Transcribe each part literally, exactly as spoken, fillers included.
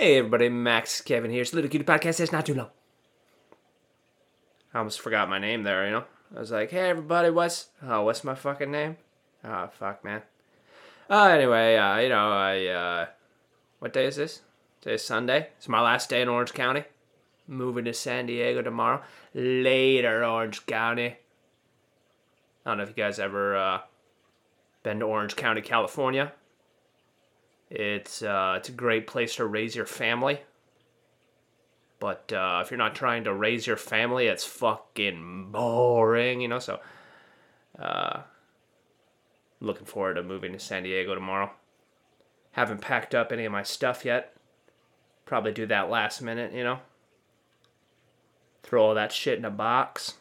Hey everybody, Max Kevin here. It's Little Cutie Podcast. It's not too long. I almost forgot my name there, you know? I was like, hey everybody, what's... Oh, what's my fucking name? Oh, fuck, man. Oh, uh, anyway, uh, you know, I, uh... What day is this? Today's Sunday. It's my last day in Orange County. Moving to San Diego tomorrow. Later, Orange County. I don't know if you guys ever, uh... been to Orange County, California. It's uh, it's a great place to raise your family. But uh, if you're not trying to raise your family, it's fucking boring, you know? So, uh, looking forward to moving to San Diego tomorrow. Haven't packed up any of my stuff yet. Probably do that last minute, you know? Throw all that shit in a box.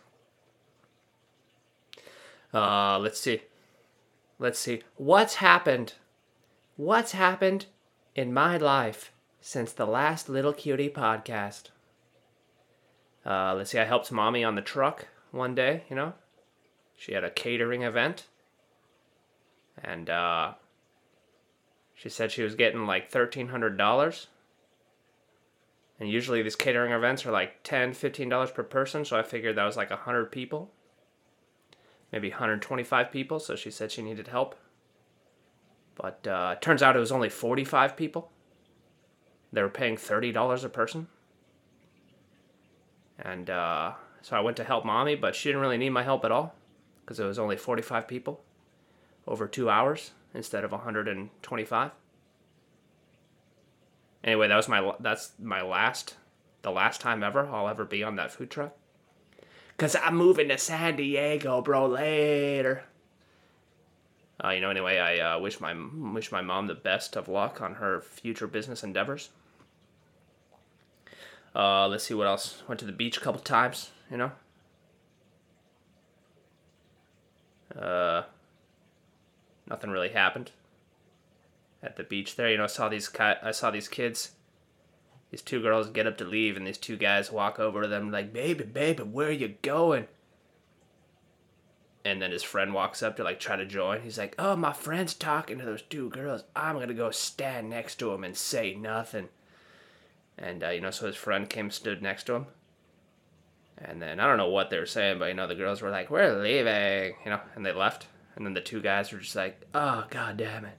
Uh, let's see. Let's see. What's happened? What's happened in my life since the last Little Cutie Podcast? Uh, let's see, I helped Mommy on the truck one day, you know? She had a catering event. And, uh, she said she was getting like thirteen hundred dollars. And usually these catering events are like ten dollars, fifteen dollars per person, so I figured that was like one hundred people. Maybe one hundred twenty-five people, so she said she needed help. But uh, it turns out it was only forty-five people. They were paying thirty dollars a person. And uh, so I went to help Mommy, but she didn't really need my help at all, because it was only forty-five people over two hours instead of one hundred twenty-five. Anyway, that was my that's my last, the last time ever I'll ever be on that food truck. Because I'm moving to San Diego, bro, later. Uh, you know, anyway, I uh, wish my wish my mom the best of luck on her future business endeavors. Uh, let's see what else. Went to the beach a couple times, you know. Uh, nothing really happened at the beach there. You know, I saw these ki- I saw these kids, these two girls get up to leave, and these two guys walk over to them like, "Baby, baby, where are you going?" And then his friend walks up to, like, try to join. He's like, oh, my friend's talking to those two girls. I'm going to go stand next to him and say nothing. And, uh, you know, so his friend came, stood next to him. And then, I don't know what they were saying, but, you know, the girls were like, we're leaving, you know, and they left. And then the two guys were just like, oh, God damn it.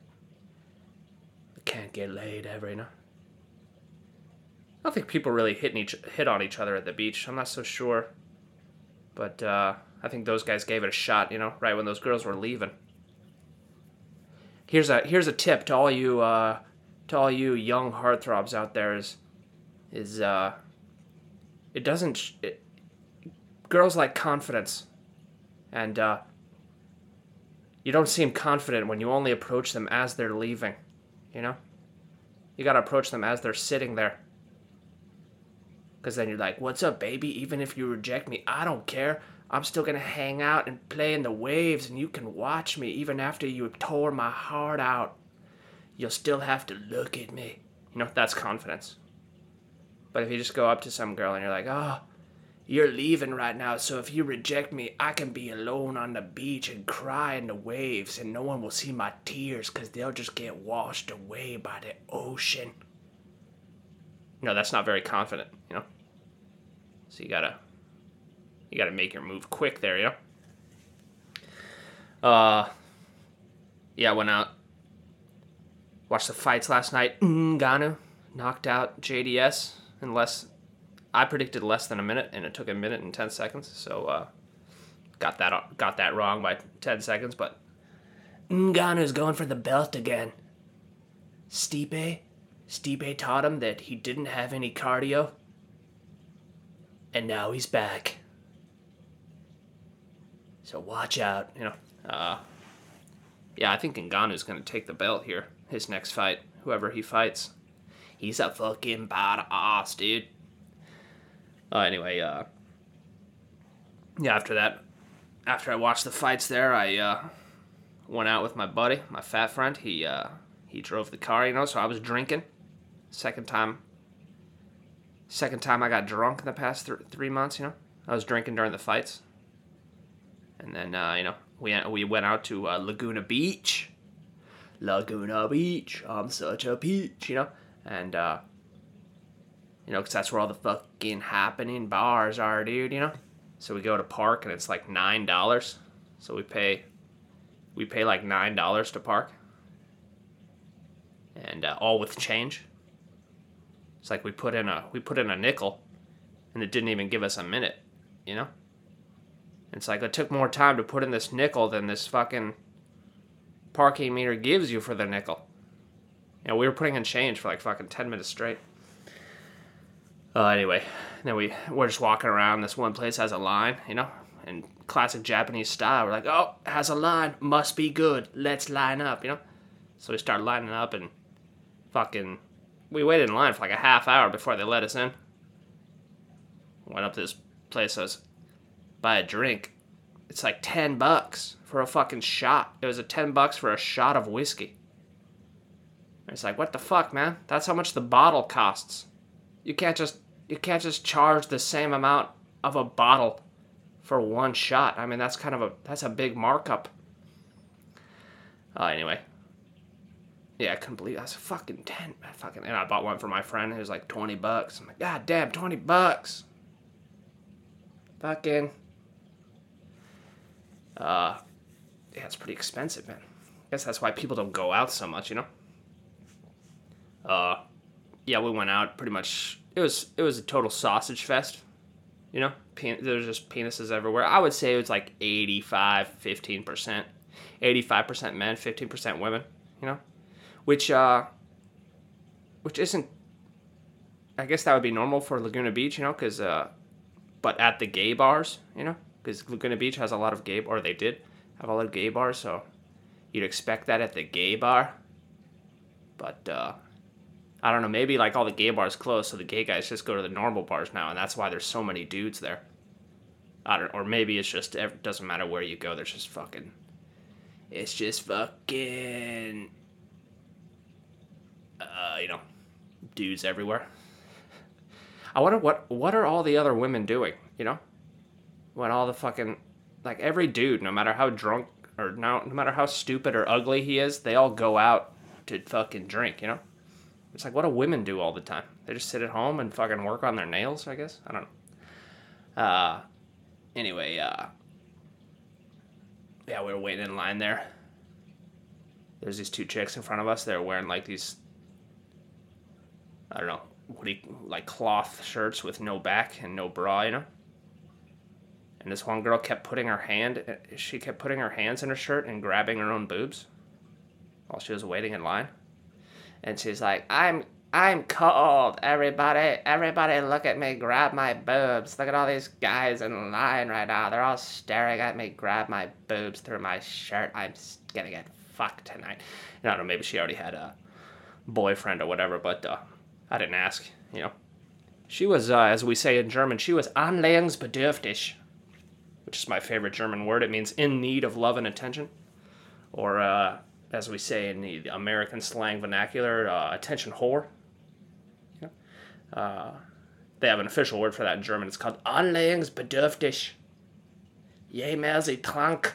I can't get laid ever, you know. I don't think people really hit, each, hit on each other at the beach. I'm not so sure. But, uh... I think those guys gave it a shot, you know, right when those girls were leaving. Here's a here's a tip to all you uh, to all you young heartthrobs out there: is is uh, it doesn't it, girls like confidence, and uh, you don't seem confident when you only approach them as they're leaving, you know. You gotta approach them as they're sitting there. Because then you're like, what's up, baby? Even if you reject me, I don't care. I'm still going to hang out and play in the waves, and you can watch me even after you tore my heart out. You'll still have to look at me. You know, that's confidence. But if you just go up to some girl and you're like, oh, you're leaving right now, so if you reject me, I can be alone on the beach and cry in the waves, and no one will see my tears because they'll just get washed away by the ocean. No, that's not very confident, you know? So you gotta, you gotta make your move quick there, you know? Uh, yeah, I went out, watched the fights last night. Ngannou knocked out J D S in less, I predicted less than a minute, and it took a minute and ten seconds, so, uh, got that, got that wrong by ten seconds, but Ngannou's going for the belt again. Stipe? Stipe taught him that he didn't have any cardio, and now he's back. So watch out, you know. Uh, yeah, I think Ngannou's going to take the belt here, his next fight, whoever he fights. He's a fucking badass, dude. Uh, anyway, uh, yeah, after that, after I watched the fights there, I uh, went out with my buddy, my fat friend. He, uh, He drove the car, you know, so I was drinking. Second time, second time I got drunk in the past th- three months, you know. I was drinking during the fights. And then, uh, you know, we we went out to uh, Laguna Beach. Laguna Beach, I'm such a peach, you know. And uh, you know, because that's where all the fucking happening bars are, dude, you know? So we go to park, and it's like nine dollars. So we pay, we pay like nine dollars to park. And uh, all with change. It's like we put in a we put in a nickel, and it didn't even give us a minute, you know? It's like it took more time to put in this nickel than this fucking parking meter gives you for the nickel. You know, we were putting in change for like fucking ten minutes straight. Uh, anyway, then we, we're just walking around. This one place has a line, you know? In classic Japanese style, we're like, oh, has a line, must be good, let's line up, you know? So we start lining up, and fucking, we waited in line for like a half hour before they let us in. Went up to this place, I was, buy a drink. It's like ten bucks for a fucking shot. It was a ten bucks for a shot of whiskey. And it's like, what the fuck, man? That's how much the bottle costs. You can't just, you can't just charge the same amount of a bottle for one shot. I mean, that's kind of a, that's a big markup. Uh, anyway. Yeah, I couldn't believe it. That's a fucking ten. I fucking, and I bought one for my friend. It was like twenty bucks. I'm like, God damn, twenty bucks. Fucking. Uh, yeah, it's pretty expensive, man. I guess that's why people don't go out so much, you know? Uh, yeah, we went out pretty much. It was, it was a total sausage fest, you know? Pen- there was just penises everywhere. I would say it was like eighty-five, fifteen percent. eighty-five percent men, fifteen percent women, you know? Which, uh, which isn't, I guess that would be normal for Laguna Beach, you know, because, uh, but at the gay bars, you know, because Laguna Beach has a lot of gay, or they did have a lot of gay bars, so you'd expect that at the gay bar, but, uh, I don't know, maybe, like, all the gay bars closed, so the gay guys just go to the normal bars now, and that's why there's so many dudes there. I don't, or maybe it's just, it doesn't matter where you go, there's just fucking, it's just fucking... Uh, you know, dudes everywhere. I wonder what what are all the other women doing, you know? When all the fucking, like, every dude, no matter how drunk or no, no matter how stupid or ugly he is, they all go out to fucking drink, you know? It's like, what do women do all the time? They just sit at home and fucking work on their nails, I guess? I don't know. Uh, anyway, uh, yeah, we were waiting in line there. There's these two chicks in front of us. They were wearing, like, these... I don't know, what do you, like cloth shirts with no back and no bra, you know? And this one girl kept putting her hand, she kept putting her hands in her shirt and grabbing her own boobs while she was waiting in line. And she's like, I'm, I'm cold, everybody, everybody look at me, grab my boobs. Look at all these guys in line right now. They're all staring at me, grab my boobs through my shirt. I'm gonna get fucked tonight. And I don't know, maybe she already had a boyfriend or whatever, but, uh, I didn't ask, you know. She was, uh, as we say in German, she was Anlehnungsbedürftig, which is my favorite German word. It means in need of love and attention, or uh, as we say in the American slang vernacular, uh, attention whore. You know? uh, they have an official word for that in German. It's called Anlehnungsbedürftig. Je mehr sie trank,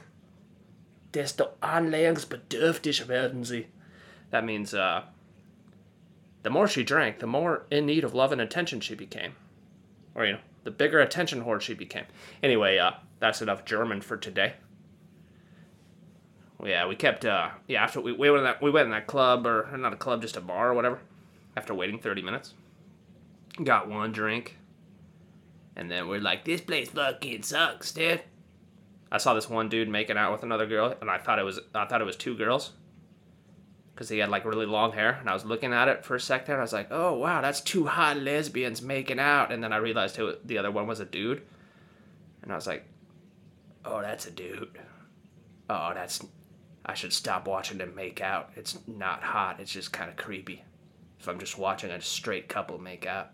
desto Anlehnungsbedürftig werden sie. That means... Uh, The more she drank, the more in need of love and attention she became. Or, you know, the bigger attention whore she became. Anyway, uh, that's enough German for today. Well, yeah, we kept, uh, yeah, after we, we, went in that, we went in that club, or, or not a club, just a bar or whatever, after waiting thirty minutes. Got one drink. And then we're like, this place fucking sucks, dude. I saw this one dude making out with another girl, and I thought it was, I thought it was two girls. Because he had, like, really long hair, and I was looking at it for a second, and I was like, oh, wow, that's two hot lesbians making out, and then I realized it was, the other one was a dude, and I was like, oh, that's a dude. Oh, that's, I should stop watching them make out. It's not hot, it's just kind of creepy if I'm just watching a straight couple make out.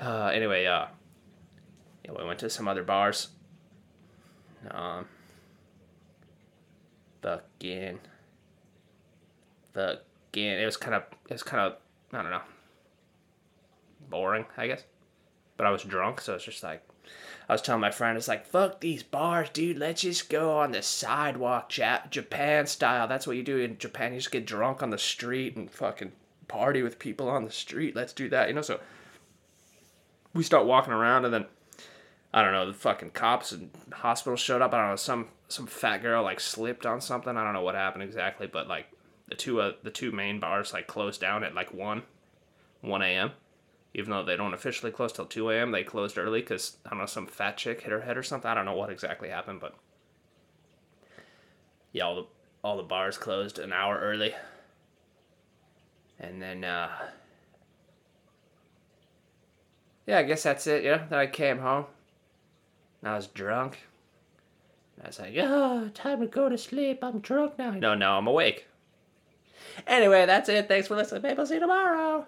Uh, anyway, uh, yeah, we went to some other bars. Um, fucking... Fucking, it was kind of, it was kind of, I don't know, boring, I guess. But I was drunk, so it's just like, I was telling my friend, it's like, fuck these bars, dude, let's just go on the sidewalk, Jap- Japan style. That's what you do in Japan, you just get drunk on the street and fucking party with people on the street. Let's do that. You know, so we start walking around, and then, I don't know, the fucking cops and hospitals showed up. I don't know, some some fat girl, like, slipped on something. I don't know what happened exactly, but, like, the two uh, the two main bars, like, closed down at, like, one a.m., even though they don't officially close till two a.m., they closed early because, I don't know, some fat chick hit her head or something. I don't know what exactly happened, but, yeah, all the, all the bars closed an hour early. And then, uh, yeah, I guess that's it, yeah. Then I came home, and I was drunk. And I was like, oh, time to go to sleep. I'm drunk now. No, no, I'm awake. Anyway, that's it. Thanks for listening, people. See you tomorrow.